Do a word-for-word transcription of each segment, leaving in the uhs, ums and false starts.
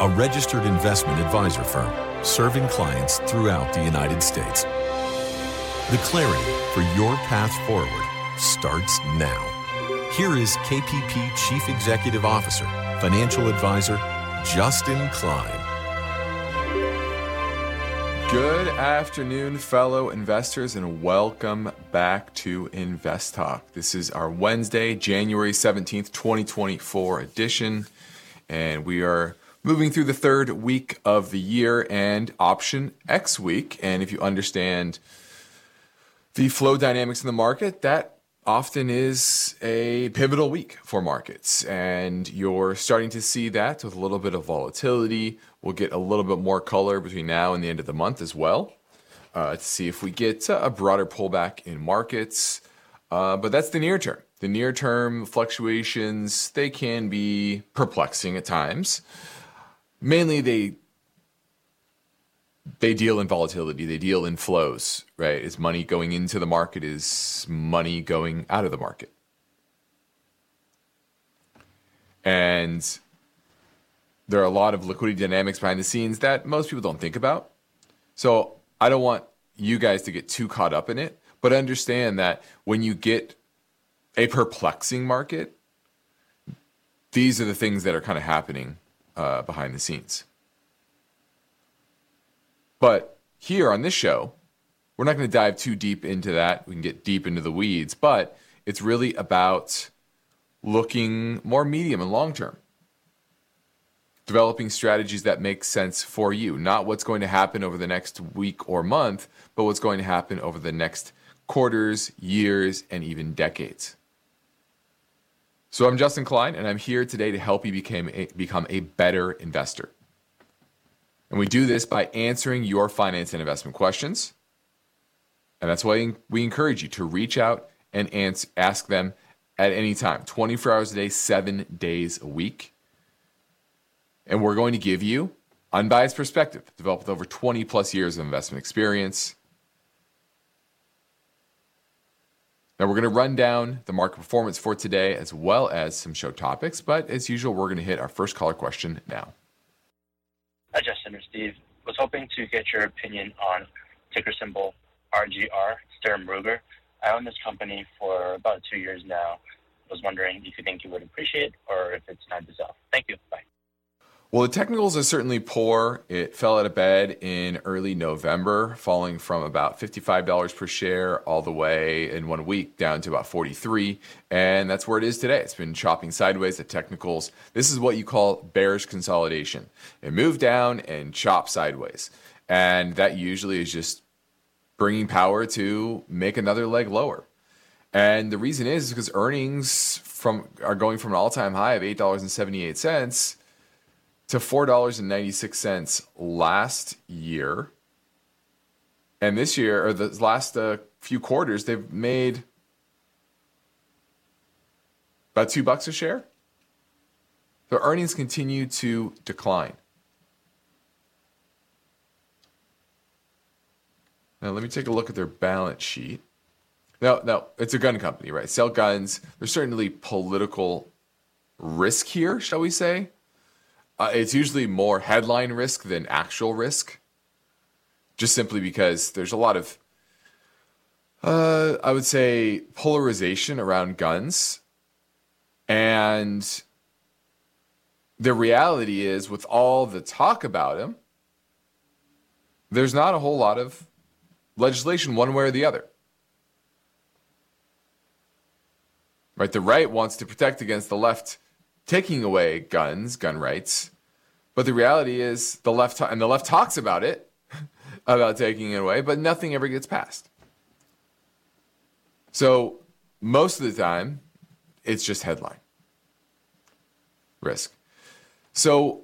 a registered investment advisor firm serving clients throughout the United States. The clarity for your path forward starts now. Here is K P P Chief Executive Officer, Financial Advisor, Justin Klein. Good afternoon, fellow investors, and welcome back to InvestTalk. This is our Wednesday, January seventeenth, twenty twenty-four edition, and we are moving through the third week of the year and Option X week. And if you understand the flow dynamics in the market, that often is a pivotal week for markets, and you're starting to see that with a little bit of volatility. We'll get a little bit more color between now and the end of the month as well uh, to see if we get a broader pullback in markets. Uh, but that's the near term. The near term fluctuations, they can be perplexing at times. Mainly they They deal in volatility. They deal in flows, right? Is money going into the market? Is money going out of the market? And there are a lot of liquidity dynamics behind the scenes that most people don't think about. So I don't want you guys to get too caught up in it, but understand that when you get a perplexing market, these are the things that are kind of happening uh, behind the scenes. But here on this show, we're not going to dive too deep into that. We can get deep into the weeds, but it's really about looking more medium and long term, developing strategies that make sense for you, not what's going to happen over the next week or month, but what's going to happen over the next quarters, years, and even decades. So I'm Justin Klein, and I'm here today to help you become a, become a better investor. And we do this by answering your finance and investment questions. And that's why we encourage you to reach out and ans- ask them at any time, twenty-four hours a day, seven days a week. And we're going to give you unbiased perspective, developed over twenty plus years of investment experience. Now we're going to run down the market performance for today as well as some show topics. But as usual, we're going to hit our first caller question now. Hi, Justin and Steve. Was hoping to get your opinion on ticker symbol R G R, Sturm Ruger. I own this company for about two years now. Was wondering if you think you would appreciate or if it's time to sell. Thank you. Bye. Well, the technicals are certainly poor. It fell out of bed in early November, falling from about fifty-five dollars per share all the way in one week down to about forty-three dollars. And that's where it is today. It's been chopping sideways at technicals. This is what you call bearish consolidation. It moved down and chopped sideways. And that usually is just bringing power to make another leg lower. And the reason is, is because earnings from are going from an all-time high of eight dollars and seventy-eight cents to four dollars and ninety-six cents last year. And this year, or the last uh, few quarters, they've made about two bucks a share. Their earnings continue to decline. Now, let me take a look at their balance sheet. Now, now it's a gun company, right? Sell guns. There's certainly political risk here, shall we say. Uh, it's usually more headline risk than actual risk, just simply because there's a lot of, uh, I would say, polarization around guns. And the reality is, with all the talk about them, there's not a whole lot of legislation one way or the other. Right? The right wants to protect against the left taking away guns, gun rights, but the reality is the left t- and the left talks about it, about taking it away, but nothing ever gets passed. So most of the time, it's just headline risk. So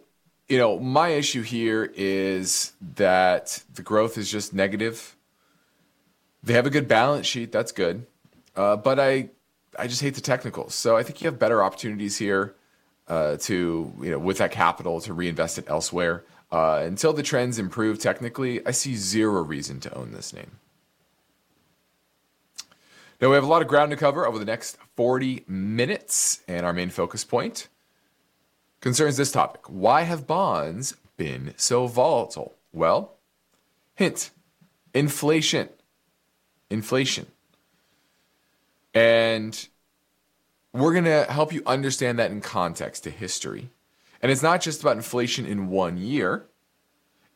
you know, my issue here is that the growth is just negative. They have a good balance sheet. That's good. Uh, but I, I just hate the technicals. So I think you have better opportunities here uh, to, you know, with that capital to reinvest it elsewhere. Uh, until the trends improve technically, I see zero reason to own this name. Now, we have a lot of ground to cover over the next forty minutes, and our main focus point concerns this topic. Why have bonds been so volatile? Well, hint, inflation. Inflation. And we're going to help you understand that in context to history. And it's not just about inflation in one year.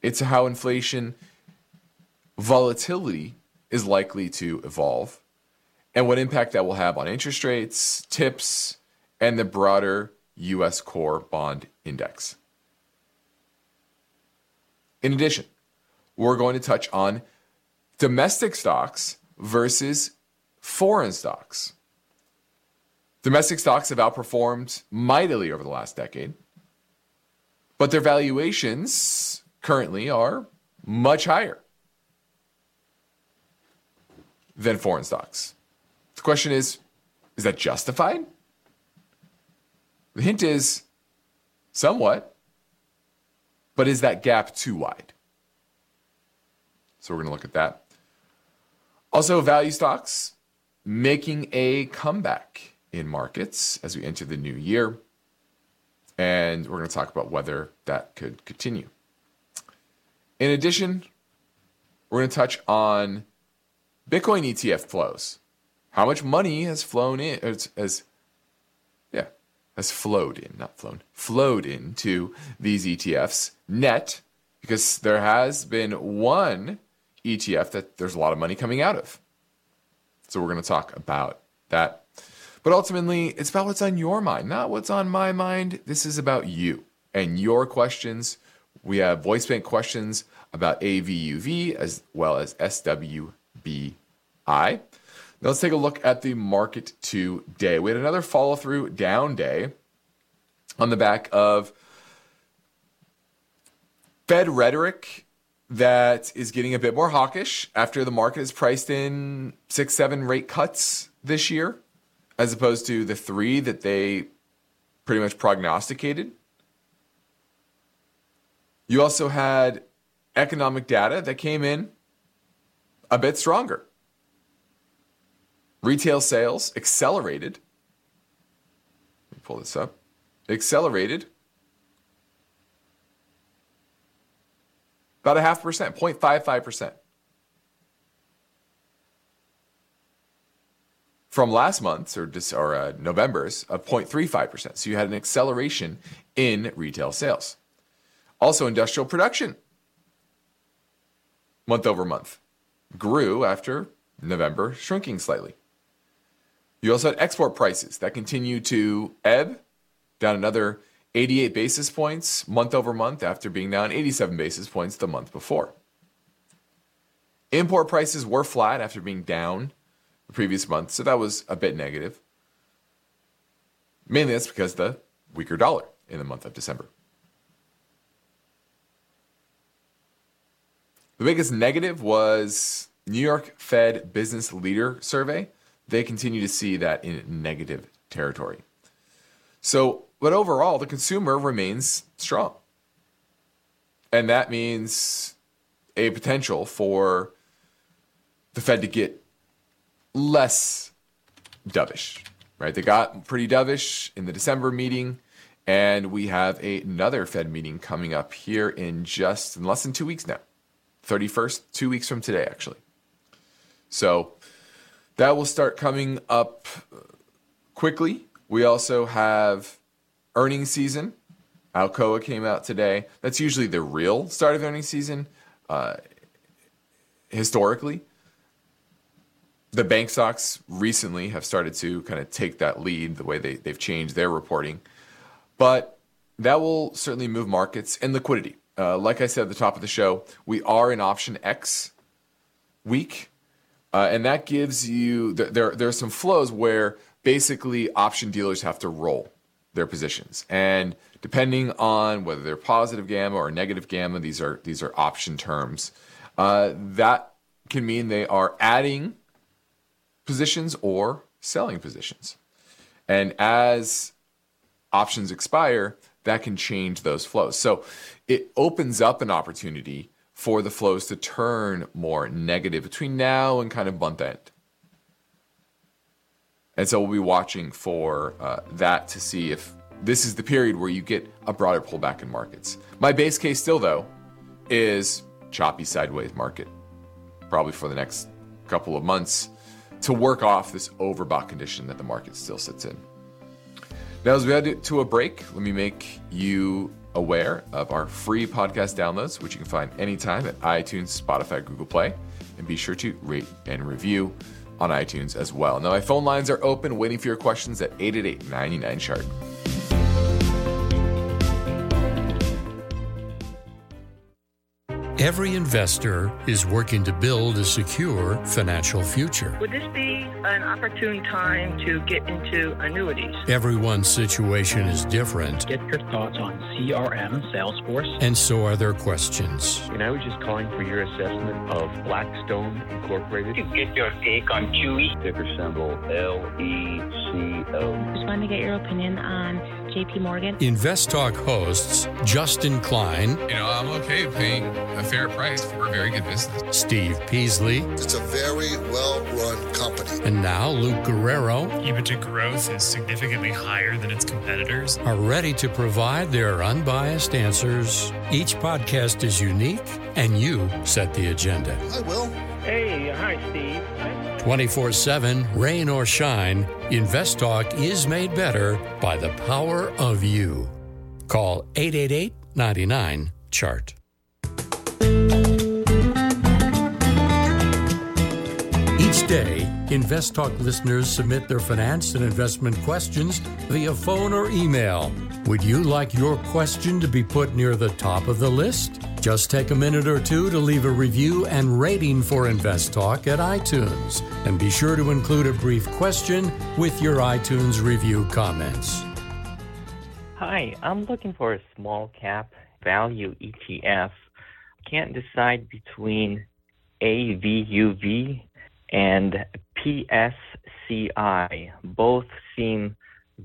It's how inflation volatility is likely to evolve, and what impact that will have on interest rates, tips, and the broader U S core bond index. In addition, we're going to touch on domestic stocks versus foreign stocks. Domestic stocks have outperformed mightily over the last decade, but their valuations currently are much higher than foreign stocks. The question is, is that justified? The hint is somewhat, but is that gap too wide? So we're going to look at that. Also, value stocks making a comeback in markets as we enter the new year. And we're going to talk about whether that could continue. In addition, we're going to touch on Bitcoin E T F flows. How much money has flown in, has, yeah, has flowed in, not flown, flowed into these E T Fs net, because there has been one E T F that there's a lot of money coming out of. So we're going to talk about that. But ultimately, it's about what's on your mind, not what's on my mind. This is about you and your questions. We have voice bank questions about A V U V as well as S W B I. Now let's take a look at the market today. We had another follow-through down day on the back of Fed rhetoric that is getting a bit more hawkish after the market has priced in six, seven rate cuts this year, as opposed to the three that they pretty much prognosticated. You also had economic data that came in a bit stronger. Retail sales accelerated. Let me pull this up. Accelerated. About a half percent, zero point five five percent. From last month's or, or uh, November's of zero point three five percent. So you had an acceleration in retail sales. Also, industrial production, month over month, grew after November shrinking slightly. You also had export prices that continue to ebb, down another eighty-eight basis points month over month after being down eighty-seven basis points the month before. Import prices were flat after being down the previous month, so that was a bit negative. Mainly that's because of the weaker dollar in the month of December. The biggest negative was New York Fed Business Leader Survey. They continue to see that in negative territory. So, but overall, the consumer remains strong. And that means a potential for the Fed to get less dovish, right? They got pretty dovish in the December meeting. And we have a, another Fed meeting coming up here in just in less than two weeks now. thirty-first, two weeks from today, actually. So that will start coming up quickly. We also have earnings season. Alcoa came out today. That's usually the real start of earnings season, uh, historically. The bank stocks recently have started to kind of take that lead, the way they, they've changed their reporting. But that will certainly move markets and liquidity. Uh, like I said at the top of the show, we are in option X week. Uh, and that gives you, th- there, there are some flows where basically option dealers have to roll. their positions. And depending on whether they're positive gamma or negative gamma, these are these are option terms. Uh, that can mean they are adding positions or selling positions. And as options expire, that can change those flows. So it opens up an opportunity for the flows to turn more negative between now and kind of month end. And so we'll be watching for uh, that to see if this is the period where you get a broader pullback in markets. My base case still, though, is choppy sideways market, probably for the next couple of months, to work off this overbought condition that the market still sits in. Now, as we head to a break, let me make you aware of our free podcast downloads, which you can find anytime at iTunes, Spotify, Google Play, and be sure to rate and review on iTunes as well. Now, my phone lines are open, waiting for your questions at eight eight eight, nine nine, C H A R T. Every investor is working to build a secure financial future. Would this be an opportune time to get into annuities? Everyone's situation is different. Get your thoughts on C R M, Salesforce. And so are their questions. And I was just calling for your assessment of Blackstone Incorporated. You get your take on Q E. Ticker symbol L E C O. Just wanted to get your opinion on J P Morgan. InvestTalk hosts Justin Klein. You know, I'm okay paying a fair price for a very good business. Steve Peasley. It's a very well-run company. And now Luke Guerrero. EBITDA growth is significantly higher than its competitors. Are ready to provide their unbiased answers. Each podcast is unique, and you set the agenda. I will. Hey, hi, Steve. Hi. twenty-four seven, rain or shine, InvestTalk is made better by the power of you. Call eight eight eight, nine nine, C H A R T. Each day, InvestTalk listeners submit their finance and investment questions via phone or email. Would you like your question to be put near the top of the list? Just take a minute or two to leave a review and rating for InvestTalk at iTunes. And be sure to include a brief question with your iTunes review comments. Hi, I'm looking for a small cap value E T F. Can't decide between A V U V and P S C I. Both seem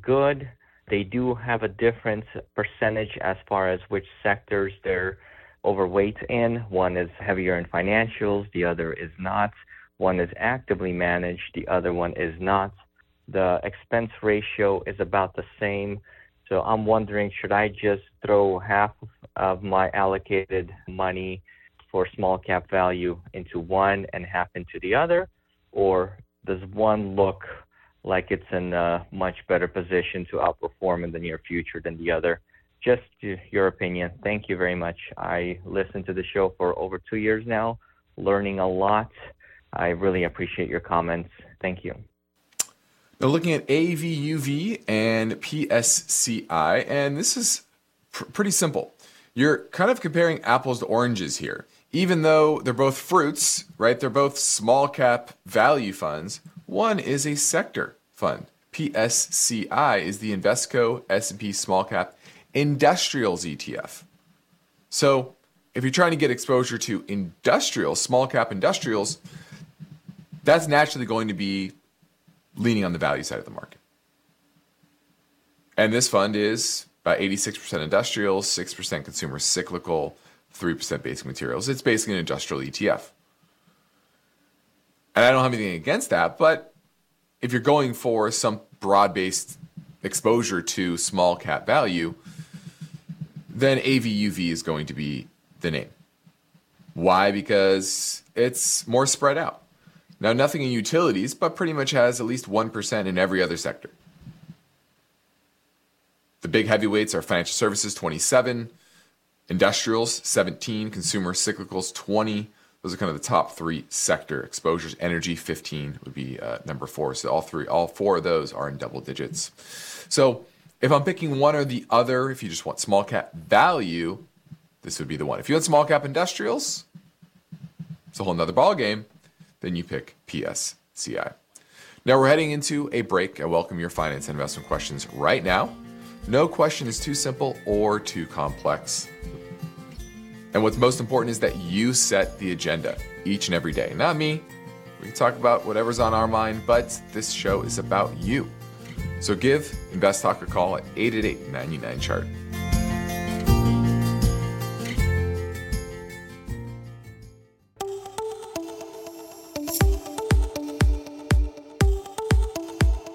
good. They do have a different percentage as far as which sectors they're overweight in. One is heavier in financials, the other is not. One is actively managed, the other one is not. The expense ratio is about the same. So I'm wondering, should I just throw half of my allocated money for small cap value into one and half into the other? Or does one look like it's in a much better position to outperform in the near future than the other? Just your opinion. Thank you very much. I listened to the show for over two years now, learning a lot. I really appreciate your comments. Thank you. Now, looking at A V U V and P S C I, and this is pr- pretty simple. You're kind of comparing apples to oranges here. Even though they're both fruits, right? They're both small cap value funds. One is a sector fund. P S C I is the Invesco S and P small cap Industrials E T F. So if you're trying to get exposure to industrial, small cap industrials, that's naturally going to be leaning on the value side of the market. And this fund is about eighty-six percent industrials, six percent consumer cyclical, three percent basic materials. It's basically an industrial E T F. And I don't have anything against that, but if you're going for some broad-based exposure to small cap value, then A V U V is going to be the name. Why? Because it's more spread out. Now, nothing in utilities, but pretty much has at least one percent in every other sector. The big heavyweights are financial services, twenty-seven, industrials, seventeen, consumer cyclicals, twenty. Those are kind of the top three sector exposures. Energy, fifteen would be uh, number four. So all three, all four of those are in double digits. So if I'm picking one or the other, if you just want small cap value, this would be the one. If you want small cap industrials, it's a whole nother ball game. Then you pick P S C I. Now we're heading into a break. I welcome your finance and investment questions right now. No question is too simple or too complex. And what's most important is that you set the agenda each and every day. Not me. We can talk about whatever's on our mind, but this show is about you. So give InvestTalk a call at eight eight eight, nine nine, chart.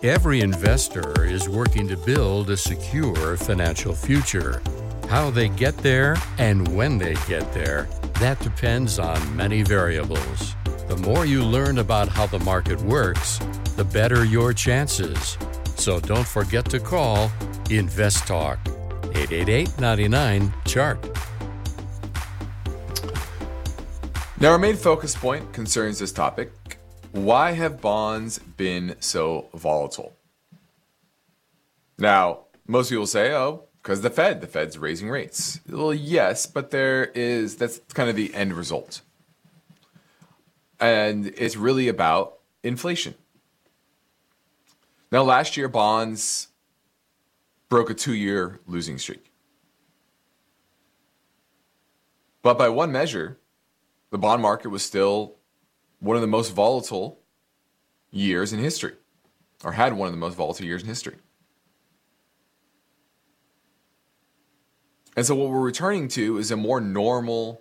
Every investor is working to build a secure financial future. How they get there and when they get there, that depends on many variables. The more you learn about how the market works, the better your chances. So don't forget to call InvestTalk, eight eight eight, nine nine, chart. Now, our main focus point concerns this topic. Why have bonds been so volatile? Now, most people say, oh, because the Fed, the Fed's raising rates. Well, yes, but there is, that's kind of the end result. And it's really about inflation. Now, last year, bonds broke a two-year losing streak. But by one measure, the bond market was still one of the most volatile years in history, or had one of the most volatile years in history. And so what we're returning to is a more normal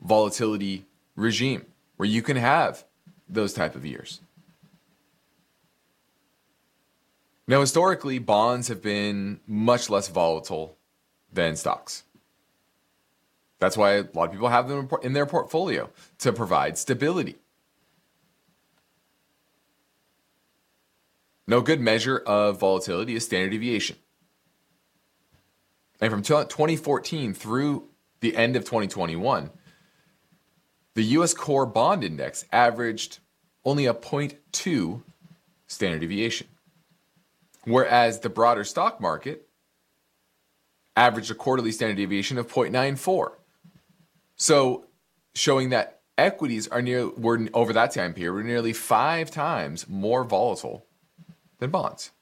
volatility regime where you can have those type of years. Now, historically, bonds have been much less volatile than stocks. That's why a lot of people have them in their portfolio, to provide stability. No good measure of volatility is standard deviation. And from twenty fourteen through the end of twenty twenty-one, the U S core bond index averaged only a zero point two standard deviation, whereas the broader stock market averaged a quarterly standard deviation of zero point nine four. So showing that equities are near, were over that time period, were nearly five times more volatile than bonds.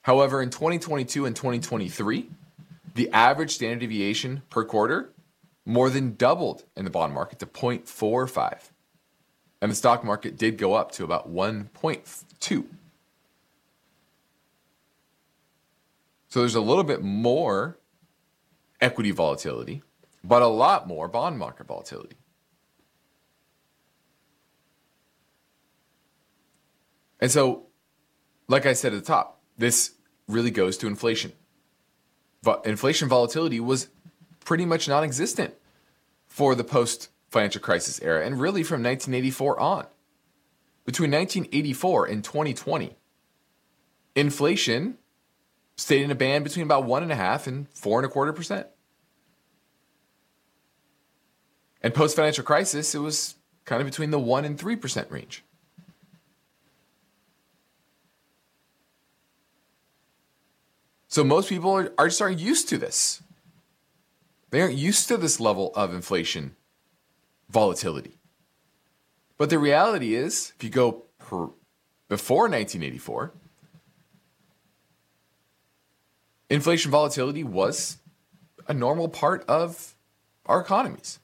However, in twenty twenty-two and twenty twenty-three, the average standard deviation per quarter more than doubled in the bond market to zero point four five. And the stock market did go up to about one point two. So there's a little bit more equity volatility, but a lot more bond market volatility. And so, like I said at the top, this really goes to inflation. But inflation volatility was pretty much non-existent for the post-financial crisis era, and really from nineteen eighty-four on. Between nineteen eighty-four and twenty twenty, inflation stayed in a band between about one and a half and four and a quarter percent. And post-financial crisis, it was kind of between the one and three percent range. So most people are, are just aren't used to this. They aren't used to this level of inflation volatility. But the reality is, if you go per, before nineteen eighty-four, inflation volatility was a normal part of our economies.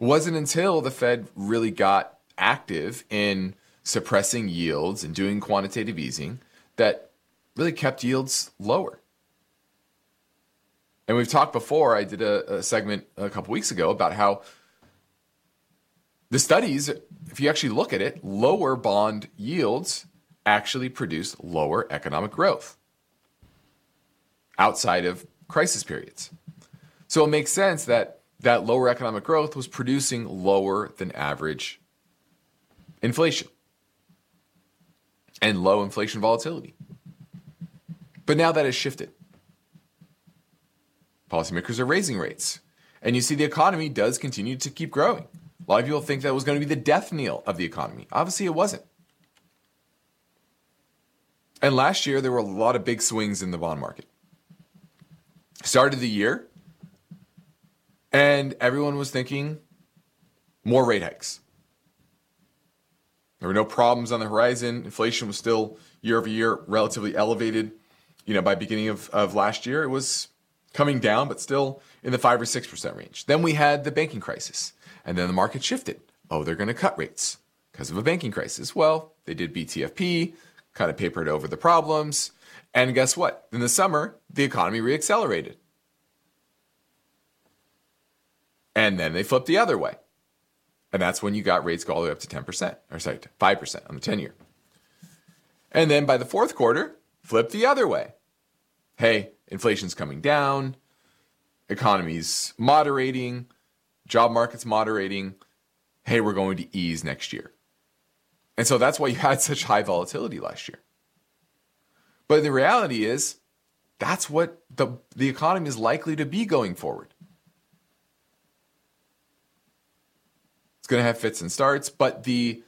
It wasn't until the Fed really got active in suppressing yields and doing quantitative easing that really kept yields lower. And we've talked before, I did a, a segment a couple weeks ago about how the studies, if you actually look at it, lower bond yields actually produce lower economic growth outside of crisis periods. So it makes sense that that lower economic growth was producing lower than average inflation and low inflation volatility. But now that has shifted. Policymakers are raising rates. And you see the economy does continue to keep growing. A lot of people think that was going to be the death knell of the economy. Obviously, it wasn't. And last year, there were a lot of big swings in the bond market. Started the year, and everyone was thinking more rate hikes. There were no problems on the horizon. Inflation was still year over year relatively elevated. You know, by beginning of, of last year, it was coming down, but still in the five or six percent range. Then we had the banking crisis, and then the market shifted. Oh, they're going to cut rates because of a banking crisis. Well, they did B T F P, kind of papered over the problems, and guess what? In the summer, the economy reaccelerated, and then they flipped the other way. And that's when you got rates go all the way up to ten percent, or sorry, five percent on the ten-year. And then by the fourth quarter, flip the other way. Hey, inflation's coming down, economy's moderating, job market's moderating. Hey, we're going to ease next year. And so that's why you had such high volatility last year. But the reality is, that's what the, the economy is likely to be going forward. Going to have fits and starts, but the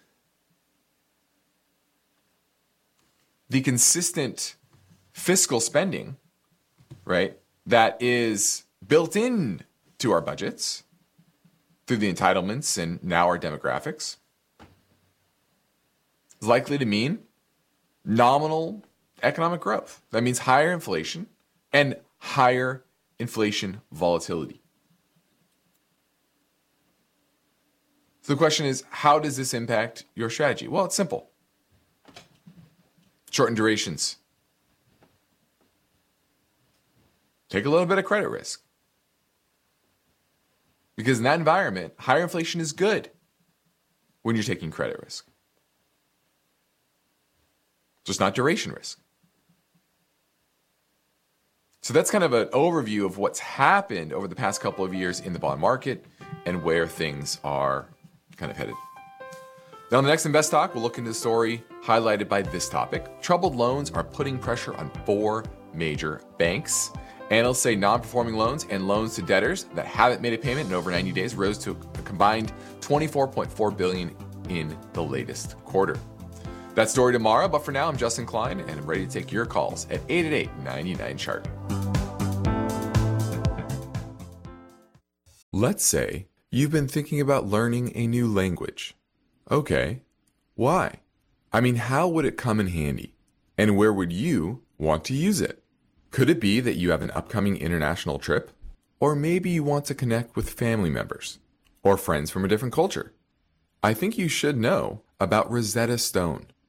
the consistent fiscal spending, right, that is built in to our budgets through the entitlements and now our demographics, is likely to mean nominal economic growth. That means higher inflation and higher inflation volatility. So the question is, how does this impact your strategy? Well, it's simple. Shorten durations. Take a little bit of credit risk. Because in that environment, higher inflation is good when you're taking credit risk. Just not duration risk. So that's kind of an overview of what's happened over the past couple of years in the bond market and where things are kind of headed. Now, on the next Invest Talk, we'll look into the story highlighted by this topic. Troubled loans are putting pressure on four major banks. Analysts say non-performing loans and loans to debtors that haven't made a payment in over ninety days rose to a combined twenty-four point four billion dollars in the latest quarter. That story tomorrow, but for now, I'm Justin Klein, and I'm ready to take your calls at eight eight eight, nine nine, C H A R T. Let's say you've been thinking about learning a new language. Okay, why? I mean, how would it come in handy? And where would you want to use it? Could it be that you have an upcoming international trip? Or maybe you want to connect with family members or friends from a different culture? I think you should know about Rosetta Stone.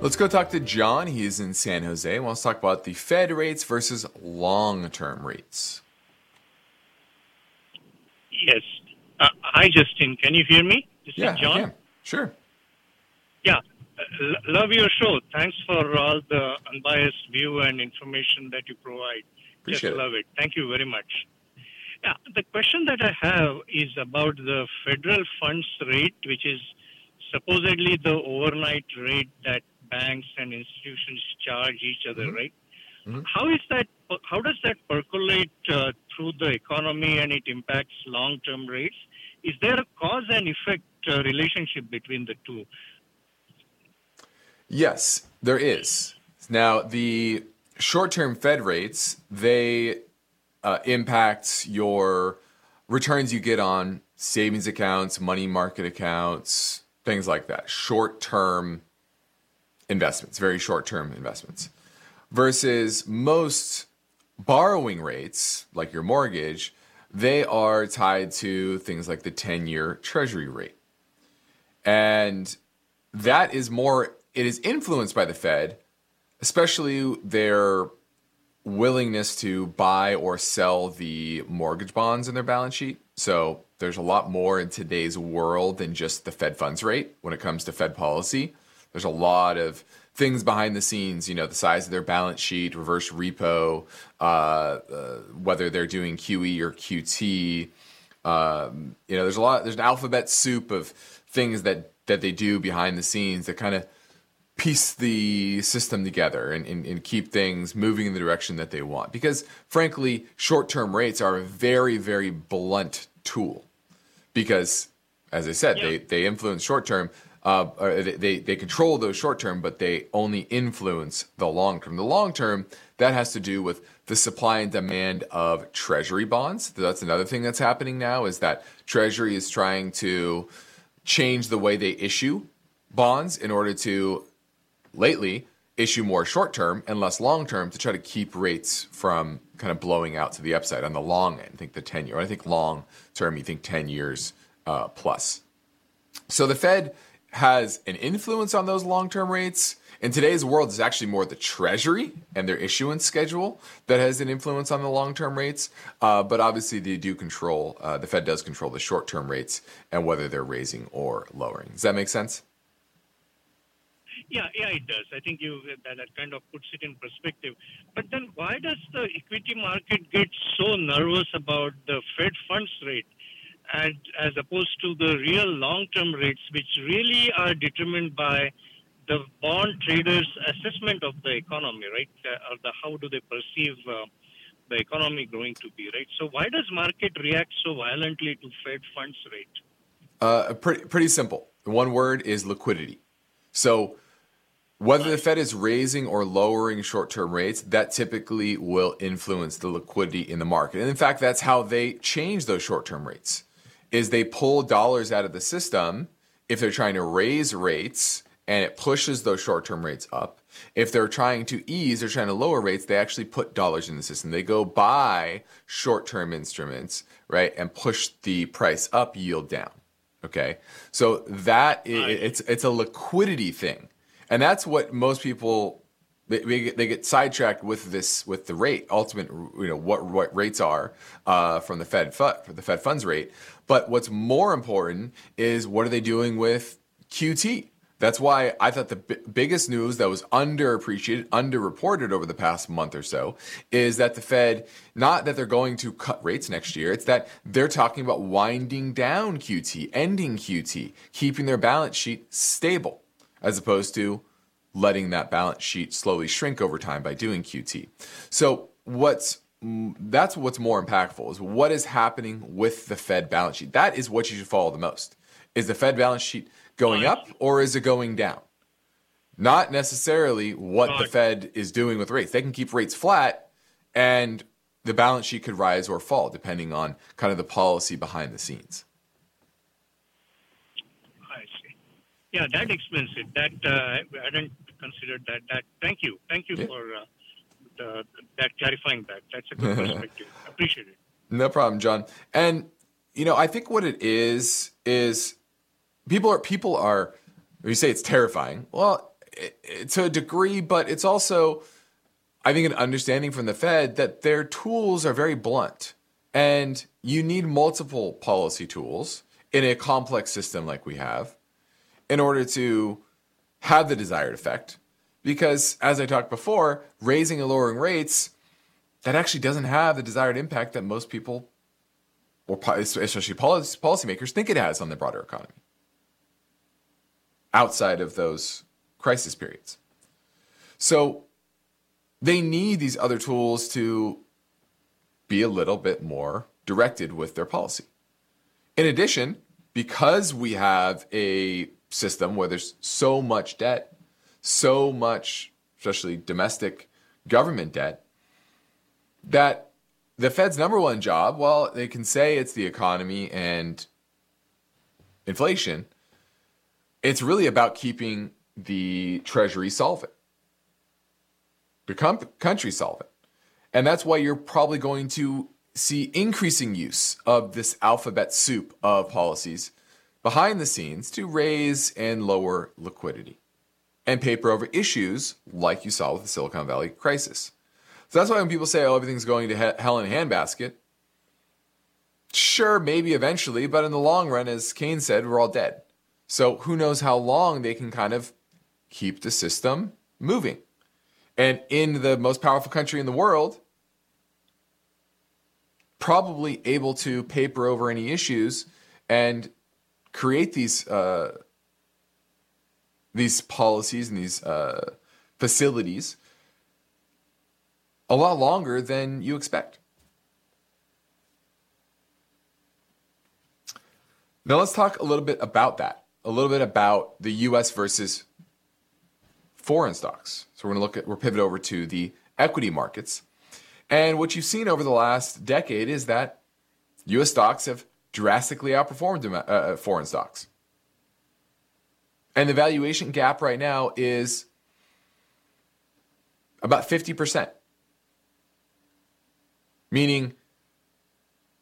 Let's go talk to John. He is in San Jose. Well, let's talk about the Fed rates versus long-term rates. Yes. Uh, hi, Justin. Can you hear me? This yeah, is John. I can. Sure. Yeah. Love your show. Thanks for all the unbiased view and information that you provide. Appreciate Just it. Love it. Thank you very much. Yeah, the question that I have is about the federal funds rate, which is supposedly the overnight rate that banks and institutions charge each other, mm-hmm. right? Mm-hmm. How is that? How does that percolate uh, through the economy and it impacts long-term rates? Is there a cause and effect uh, relationship between the two? Yes, there is. Now, the short-term Fed rates, they uh, impact your returns you get on savings accounts, money market accounts, things like that. Short-term investments, very short-term investments. Versus most borrowing rates, like your mortgage, they are tied to things like the ten-year treasury rate. And that is more... It is influenced by the Fed, especially their willingness to buy or sell the mortgage bonds in their balance sheet. So there's a lot more in today's world than just the Fed funds rate when it comes to Fed policy. There's a lot of things behind the scenes, you know, the size of their balance sheet, reverse repo, uh, uh, whether they're doing Q E or Q T. Um, you know, there's a lot, there's an alphabet soup of things that, that they do behind the scenes that kind of piece the system together and, and, and keep things moving in the direction that they want. Because frankly, short-term rates are a very, very blunt tool because, as I said, yeah. they, they influence short-term. Uh, they, they control those short-term, but they only influence the long-term. The long-term, that has to do with the supply and demand of treasury bonds. That's another thing that's happening now is that treasury is trying to change the way they issue bonds in order to lately issue more short-term and less long-term to try to keep rates from kind of blowing out to the upside on the long end. I think the ten-year, I think long-term, you think ten years uh, plus. So the Fed has an influence on those long-term rates. In today's world, it's actually more the Treasury and their issuance schedule that has an influence on the long-term rates. Uh, but obviously, they do control, uh, the Fed does control the short-term rates and whether they're raising or lowering. Does that make sense? Yeah, yeah, it does. I think you that, that kind of puts it in perspective. But then why does the equity market get so nervous about the Fed funds rate and as opposed to the real long-term rates, which really are determined by the bond traders' assessment of the economy, right? Uh, or the, how do they perceive uh, the economy going to be, right? So why does market react so violently to Fed funds rate? Uh, pretty, pretty simple. One word is liquidity. So... whether the Fed is raising or lowering short-term rates, that typically will influence the liquidity in the market. And in fact, that's how they change those short-term rates, is they pull dollars out of the system if they're trying to raise rates, and it pushes those short-term rates up. If they're trying to ease or trying to lower rates, they actually put dollars in the system. They go buy short-term instruments, right, and push the price up, yield down, okay? So that is, it's it's a liquidity thing. And that's what most people they, they get sidetracked with this with the rate ultimate you know what, what rates are uh, from the Fed for the Fed funds rate. But what's more important is what are they doing with Q T? That's why I thought the b- biggest news that was underappreciated, underreported over the past month or so is that the Fed, not that they're going to cut rates next year, it's that they're talking about winding down Q T, ending Q T, keeping their balance sheet stable, as opposed to letting that balance sheet slowly shrink over time by doing Q T. So what's that's what's more impactful is what is happening with the Fed balance sheet. That is what you should follow the most. Is the Fed balance sheet going up or is it going down? Not necessarily what the Fed is doing with rates. They can keep rates flat and the balance sheet could rise or fall depending on kind of the policy behind the scenes. Yeah, that explains it. That uh, I didn't consider that. That thank you, thank you yeah. for uh, the, that clarifying that. That's a good perspective. Appreciate it. No problem, John. And you know, I think what it is is people are people are. You say it's terrifying. Well, it, it, to a degree, but it's also, I think, an understanding from the Fed that their tools are very blunt, and you need multiple policy tools in a complex system like we have in order to have the desired effect. Because as I talked before, raising and lowering rates, that actually doesn't have the desired impact that most people, or especially policymakers, think it has on the broader economy outside of those crisis periods. So they need these other tools to be a little bit more directed with their policy. In addition, because we have a system where there's so much debt, so much, especially domestic government debt, that the Fed's number one job, while they can say it's the economy and inflation, it's really about keeping the Treasury solvent, the com- country solvent. And that's why you're probably going to see increasing use of this alphabet soup of policies behind the scenes to raise and lower liquidity and paper over issues like you saw with the Silicon Valley crisis. So that's why when people say, oh, everything's going to he- hell in a handbasket, sure, maybe eventually, but in the long run, as Keynes said, we're all dead. So who knows how long they can kind of keep the system moving. And in the most powerful country in the world, probably able to paper over any issues and create these uh, these policies and these uh, facilities a lot longer than you expect. Now let's talk a little bit about that, a little bit about the U S versus foreign stocks. So we're going to look at, we'll pivot over to the equity markets. And what you've seen over the last decade is that U S stocks have drastically outperformed uh, foreign stocks. And the valuation gap right now is about fifty percent. Meaning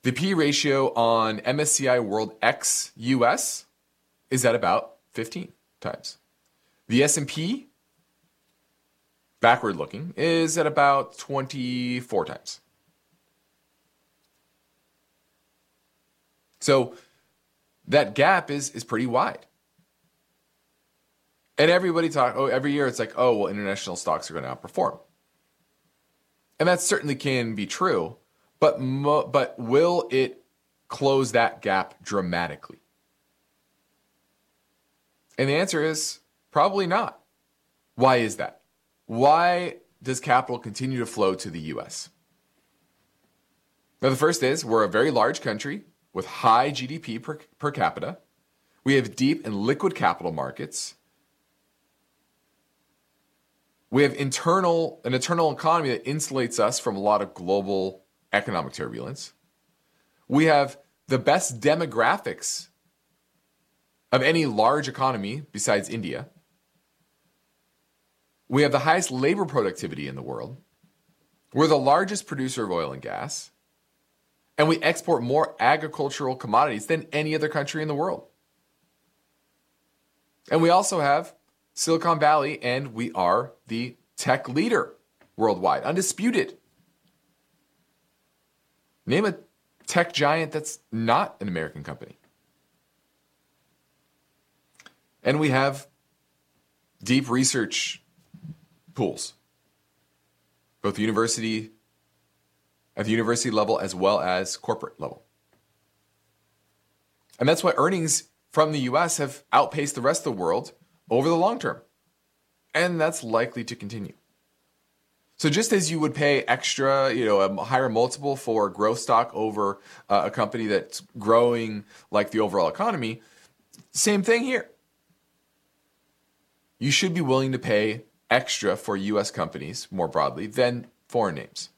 the P ratio on M S C I World X U S is at about fifteen times. The S and P, backward looking, is at about twenty-four times. So that gap is is pretty wide. And everybody talk, oh, every year it's like, oh, well, international stocks are going to outperform. And that certainly can be true, but mo- but will it close that gap dramatically? And the answer is probably not. Why is that? Why does capital continue to flow to the U S? Now, the first is we're a very large country with high G D P per, per capita. We have deep and liquid capital markets. We have internal an internal economy that insulates us from a lot of global economic turbulence. We have the best demographics of any large economy besides India. We have the highest labor productivity in the world. We're the largest producer of oil and gas. And we export more agricultural commodities than any other country in the world. And we also have Silicon Valley, and we are the tech leader worldwide, undisputed. Name a tech giant that's not an American company. And we have deep research pools, both university at the university level as well as corporate level. And that's why earnings from the U S have outpaced the rest of the world over the long term. And that's likely to continue. So just as you would pay extra, you know, a higher multiple for growth stock over uh, a company that's growing like the overall economy, same thing here. You should be willing to pay extra for U S companies more broadly than foreign names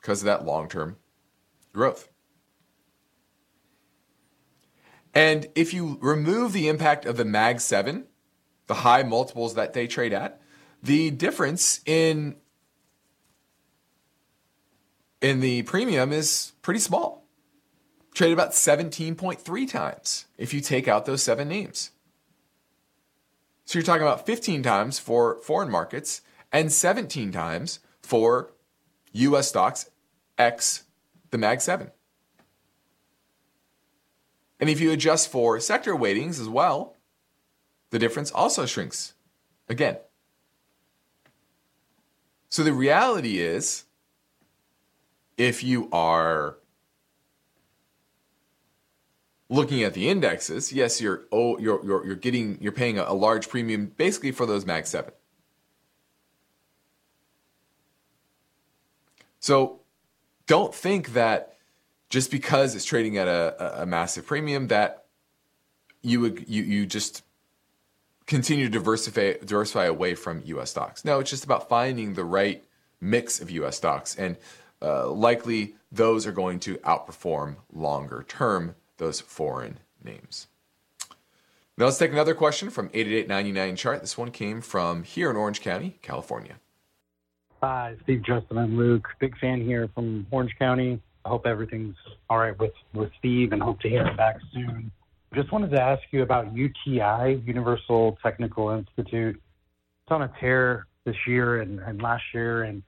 because of that long-term growth. And if you remove the impact of the Mag seven, the high multiples that they trade at, the difference in, in the premium is pretty small. Trade about seventeen point three times if you take out those seven names. So you're talking about fifteen times for foreign markets and seventeen times for U S stocks X the Mag seven. And if you adjust for sector weightings as well, the difference also shrinks again. So the reality is, if you are looking at the indexes, yes, you're oh, you're you're you're getting you're paying a, a large premium basically for those Mag seven. So don't think that just because it's trading at a, a massive premium that you would you you just continue to diversify diversify away from U S stocks. No, it's just about finding the right mix of U S stocks, and uh, likely those are going to outperform longer term those foreign names. Now let's take another question from eight eight eight, nine nine, chart. This one came from here in Orange County, California. Hi, Steve, Justin, and Luke. Big fan here from Orange County. I hope everything's all right with, with Steve, and hope to hear him back soon. Just wanted to ask you about U T I, Universal Technical Institute. It's on a tear this year and, and last year, and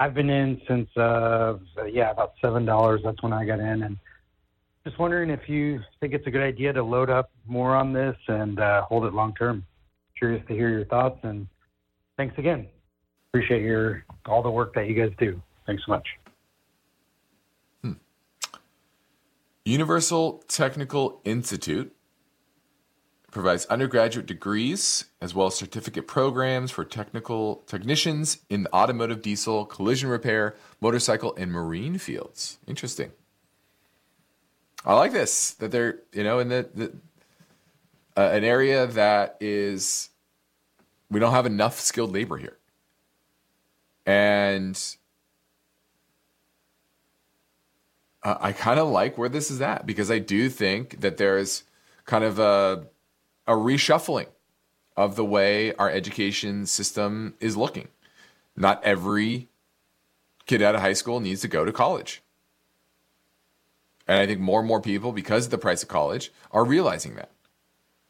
I've been in since, uh, yeah, about seven dollars. That's when I got in, and just wondering if you think it's a good idea to load up more on this and uh, hold it long term. Curious to hear your thoughts, and thanks again. Appreciate your all the work that you guys do. Thanks so much. Hmm. Universal Technical Institute provides undergraduate degrees as well as certificate programs for technical technicians in the automotive, diesel, collision repair, motorcycle, and marine fields. Interesting. I like this, that they're, you know, in the, the uh, an area that is, we don't have enough skilled labor here. And uh, I kind of like where this is at, because I do think that there is kind of a, a reshuffling of the way our education system is looking. Not every kid out of high school needs to go to college. And I think more and more people, because of the price of college, are realizing that.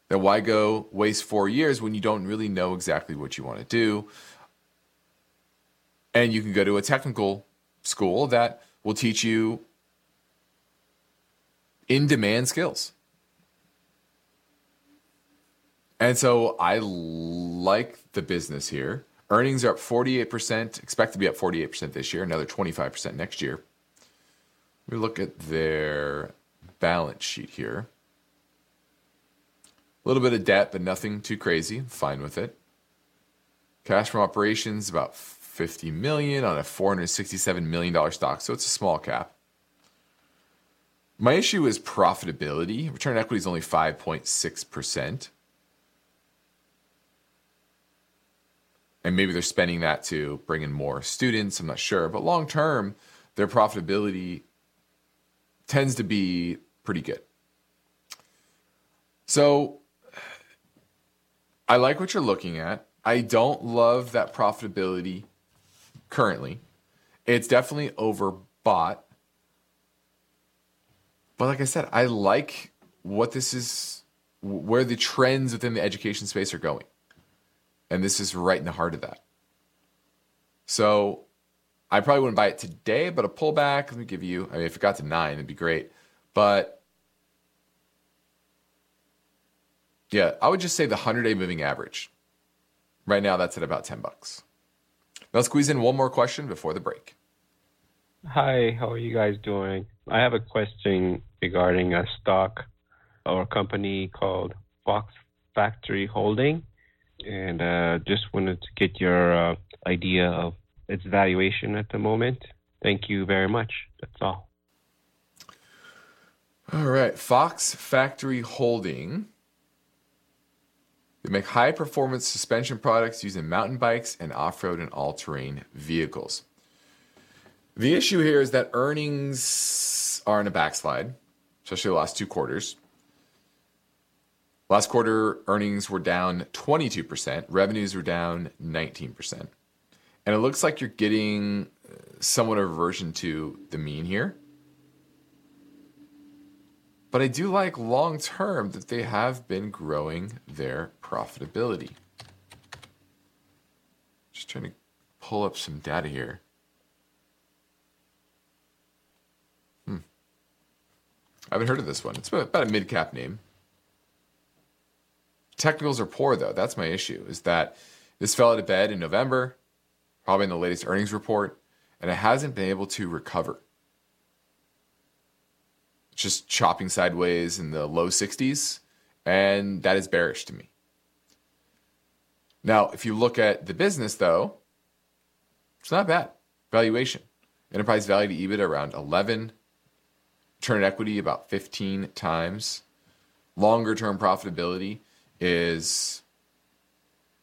That why go waste four years when you don't really know exactly what you want to do? And you can go to a technical school that will teach you in-demand skills. And so I like the business here. Earnings are up forty-eight percent, expect to be up forty-eight percent this year, another twenty-five percent next year. We look at their balance sheet here. A little bit of debt, but nothing too crazy. Fine with it. Cash from operations, about fifty million dollars on a four hundred sixty-seven million dollars stock, so it's a small cap. My issue is profitability. Return on equity is only five point six percent. And maybe they're spending that to bring in more students. I'm not sure. But long term, their profitability tends to be pretty good. So I like what you're looking at. I don't love that profitability currently. It's definitely overbought. But like I said, I like what this is, where the trends within the education space are going. And this is right in the heart of that. So I probably wouldn't buy it today, but a pullback, let me give you, I mean, if it got to nine, it'd be great. But yeah, I would just say the one hundred day moving average. Right now, that's at about ten bucks. Now, squeeze in one more question before the break. Hi, how are you guys doing? I have a question regarding a stock or a company called Fox Factory Holding. And uh, just wanted to get your uh, idea of its valuation at the moment. Thank you very much. That's all. All right. Fox Factory Holding. They make high-performance suspension products used in mountain bikes and off-road and all-terrain vehicles. The issue here is that earnings are in a backslide, especially the last two quarters. Last quarter, earnings were down twenty-two percent. Revenues were down nineteen percent. And it looks like you're getting somewhat of a reversion to the mean here. But I do like long-term that they have been growing their profitability. Just trying to pull up some data here. Hmm. I haven't heard of this one. It's about a mid-cap name. Technicals are poor, though. That's my issue, is that This fell out of bed in November, probably in the latest earnings report, and it hasn't been able to recover. It's just chopping sideways in the low sixties, and that is bearish to me. Now, if you look at the business, though, it's not bad. Valuation. Enterprise value to EBITDA around eleven. Return on equity about fifteen times. Longer-term profitability is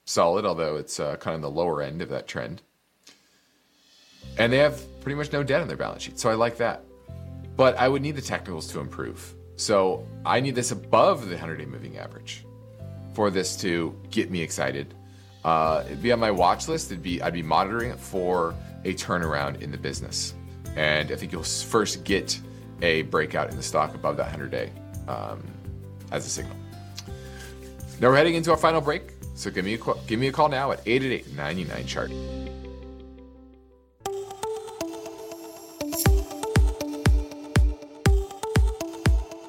solid, although it's uh, kind of the lower end of that trend. And they have pretty much no debt on their balance sheet, so I like that. But I would need the technicals to improve. So I need this above the one hundred day moving average for this to get me excited. Uh, it'd be on my watch list. It'd be I'd be monitoring it for a turnaround in the business. And I think you'll first get a breakout in the stock above that one hundred day um, as a signal. Now we're heading into our final break. So give me a, qu- give me a call now at eight eight eight, nine nine, chart.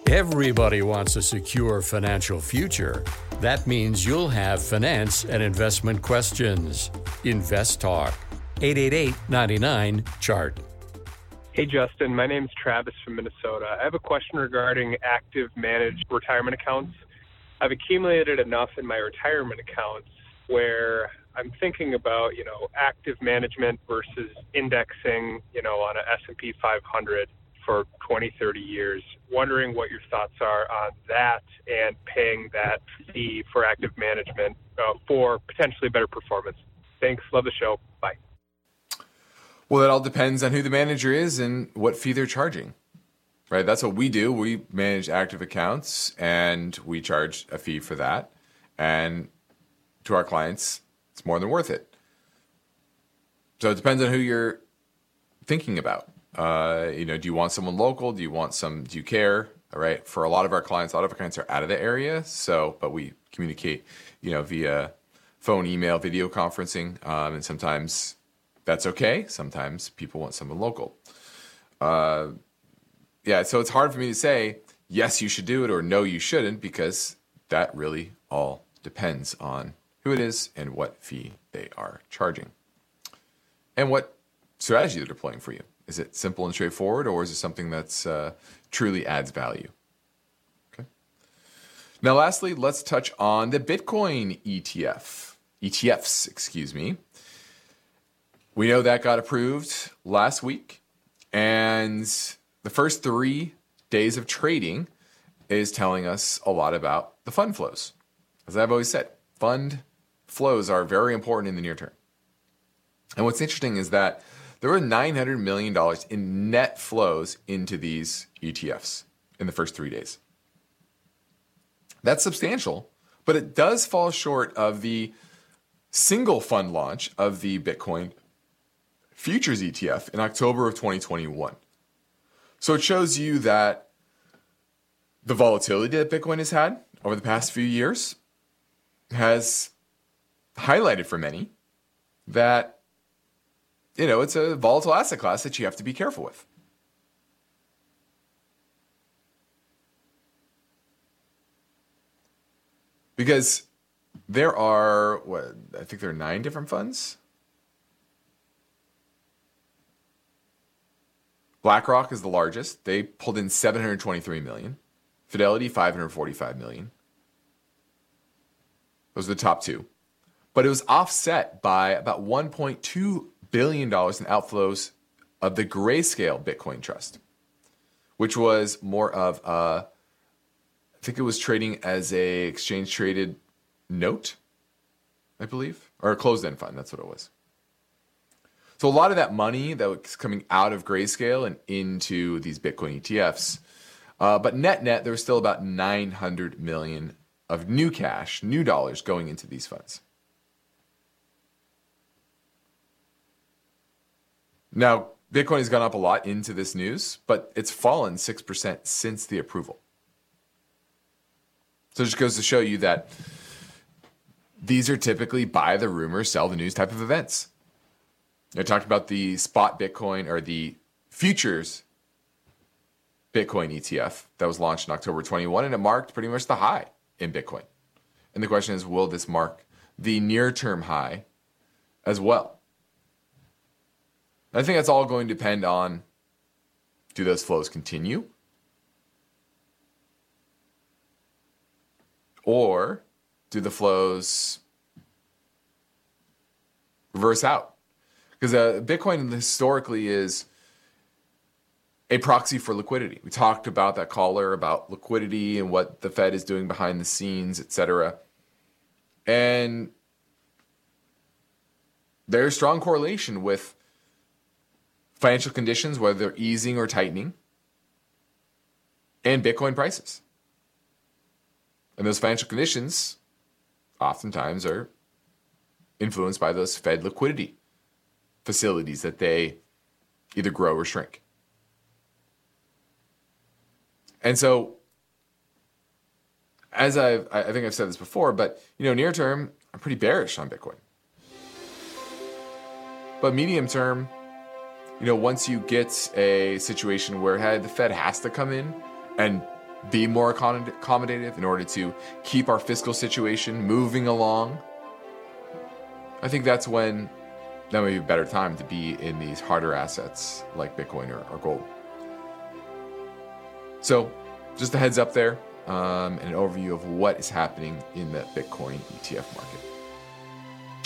Everybody wants a secure financial future. That means you'll have finance and investment questions. InvestTalk, eight eight eight, nine nine, chart. Hey, Justin. My name is Travis from Minnesota. I have a question regarding active managed retirement accounts. I've accumulated enough in my retirement accounts where I'm thinking about, you know, active management versus indexing, you know, on an S and P five hundred for twenty, thirty years. Wondering what your thoughts are on that and paying that fee for active management uh, for potentially better performance. Thanks. Love the show. Bye. Well, that all depends on who the manager is and what fee they're charging, right? That's what we do. We manage active accounts and we charge a fee for that. And to our clients, it's more than worth it. So it depends on who you're thinking about. Uh, you know, do you want someone local? Do you want some, do you care? All right. For a lot of our clients, a lot of our clients are out of the area. So, but we communicate, you know, via phone, email, video conferencing. Um, and sometimes that's okay. Sometimes people want someone local. Uh, yeah. So it's hard for me to say, yes, you should do it or no, you shouldn't, because that really all depends on who it is and what fee they are charging and what strategy they're deploying for you. Is it simple and straightforward, or is it something that's uh, truly adds value? Okay. Now, lastly, let's touch on the Bitcoin E T F. E T Fs, excuse me. We know that got approved last week, and the first three days of trading is telling us a lot about the fund flows. As I've always said, fund flows are very important in the near term. And what's interesting is that there were nine hundred million dollars in net flows into these E T Fs in the first three days. That's substantial, but it does fall short of the single fund launch of the Bitcoin futures E T F in October of twenty twenty-one. So it shows you that the volatility that Bitcoin has had over the past few years has highlighted for many that, you know, it's a volatile asset class that you have to be careful with. Because there are, what, I think there are nine different funds. BlackRock is the largest. They pulled in seven hundred twenty-three million dollars. Fidelity, five hundred forty-five million dollars. Those are the top two. But it was offset by about one point two billion dollars in outflows of the Grayscale Bitcoin Trust, which was more of a, I think it was trading as a exchange traded note, I believe, or a closed end fund. That's what it was. So a lot of that money that was coming out of Grayscale and into these Bitcoin E T Fs, uh, but net net, there was still about nine hundred million of new cash, new dollars going into these funds. Now, Bitcoin has gone up a lot into this news, but it's fallen six percent since the approval. So it just goes to show you that these are typically buy the rumor, sell the news type of events. I talked about the spot Bitcoin or the futures Bitcoin E T F that was launched in October twenty-one, and it marked pretty much the high in Bitcoin. And the question is, will this mark the near-term high as well. I think that's all going to depend on, do those flows continue? Or do the flows reverse out? Because uh, Bitcoin historically is a proxy for liquidity. We talked about that caller, about liquidity and what the Fed is doing behind the scenes, et cetera. And there's strong correlation with financial conditions, whether they're easing or tightening, and Bitcoin prices. And those financial conditions oftentimes are influenced by those Fed liquidity facilities that they either grow or shrink. And so, as I've, I think I've said this before, but you know, near term, I'm pretty bearish on Bitcoin. But medium term, you know, once you get a situation where hey, the Fed has to come in and be more accommodative in order to keep our fiscal situation moving along, I think that's when that may be a better time to be in these harder assets like Bitcoin or, or gold. So just a heads up there, um, and an overview of what is happening in the Bitcoin E T F market.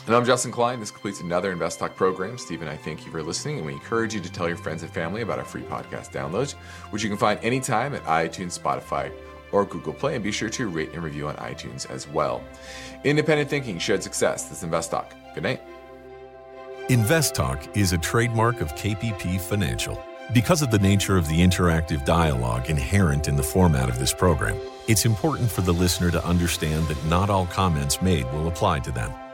And I'm Justin Klein. This completes another InvestTalk program. Steve and I thank you for listening, and we encourage you to tell your friends and family about our free podcast downloads, which you can find anytime at iTunes, Spotify, or Google Play, and be sure to rate and review on iTunes as well. Independent thinking, shared success. This is InvestTalk. Good night. InvestTalk is a trademark of K P P Financial. Because of the nature of the interactive dialogue inherent in the format of this program, it's important for the listener to understand that not all comments made will apply to them.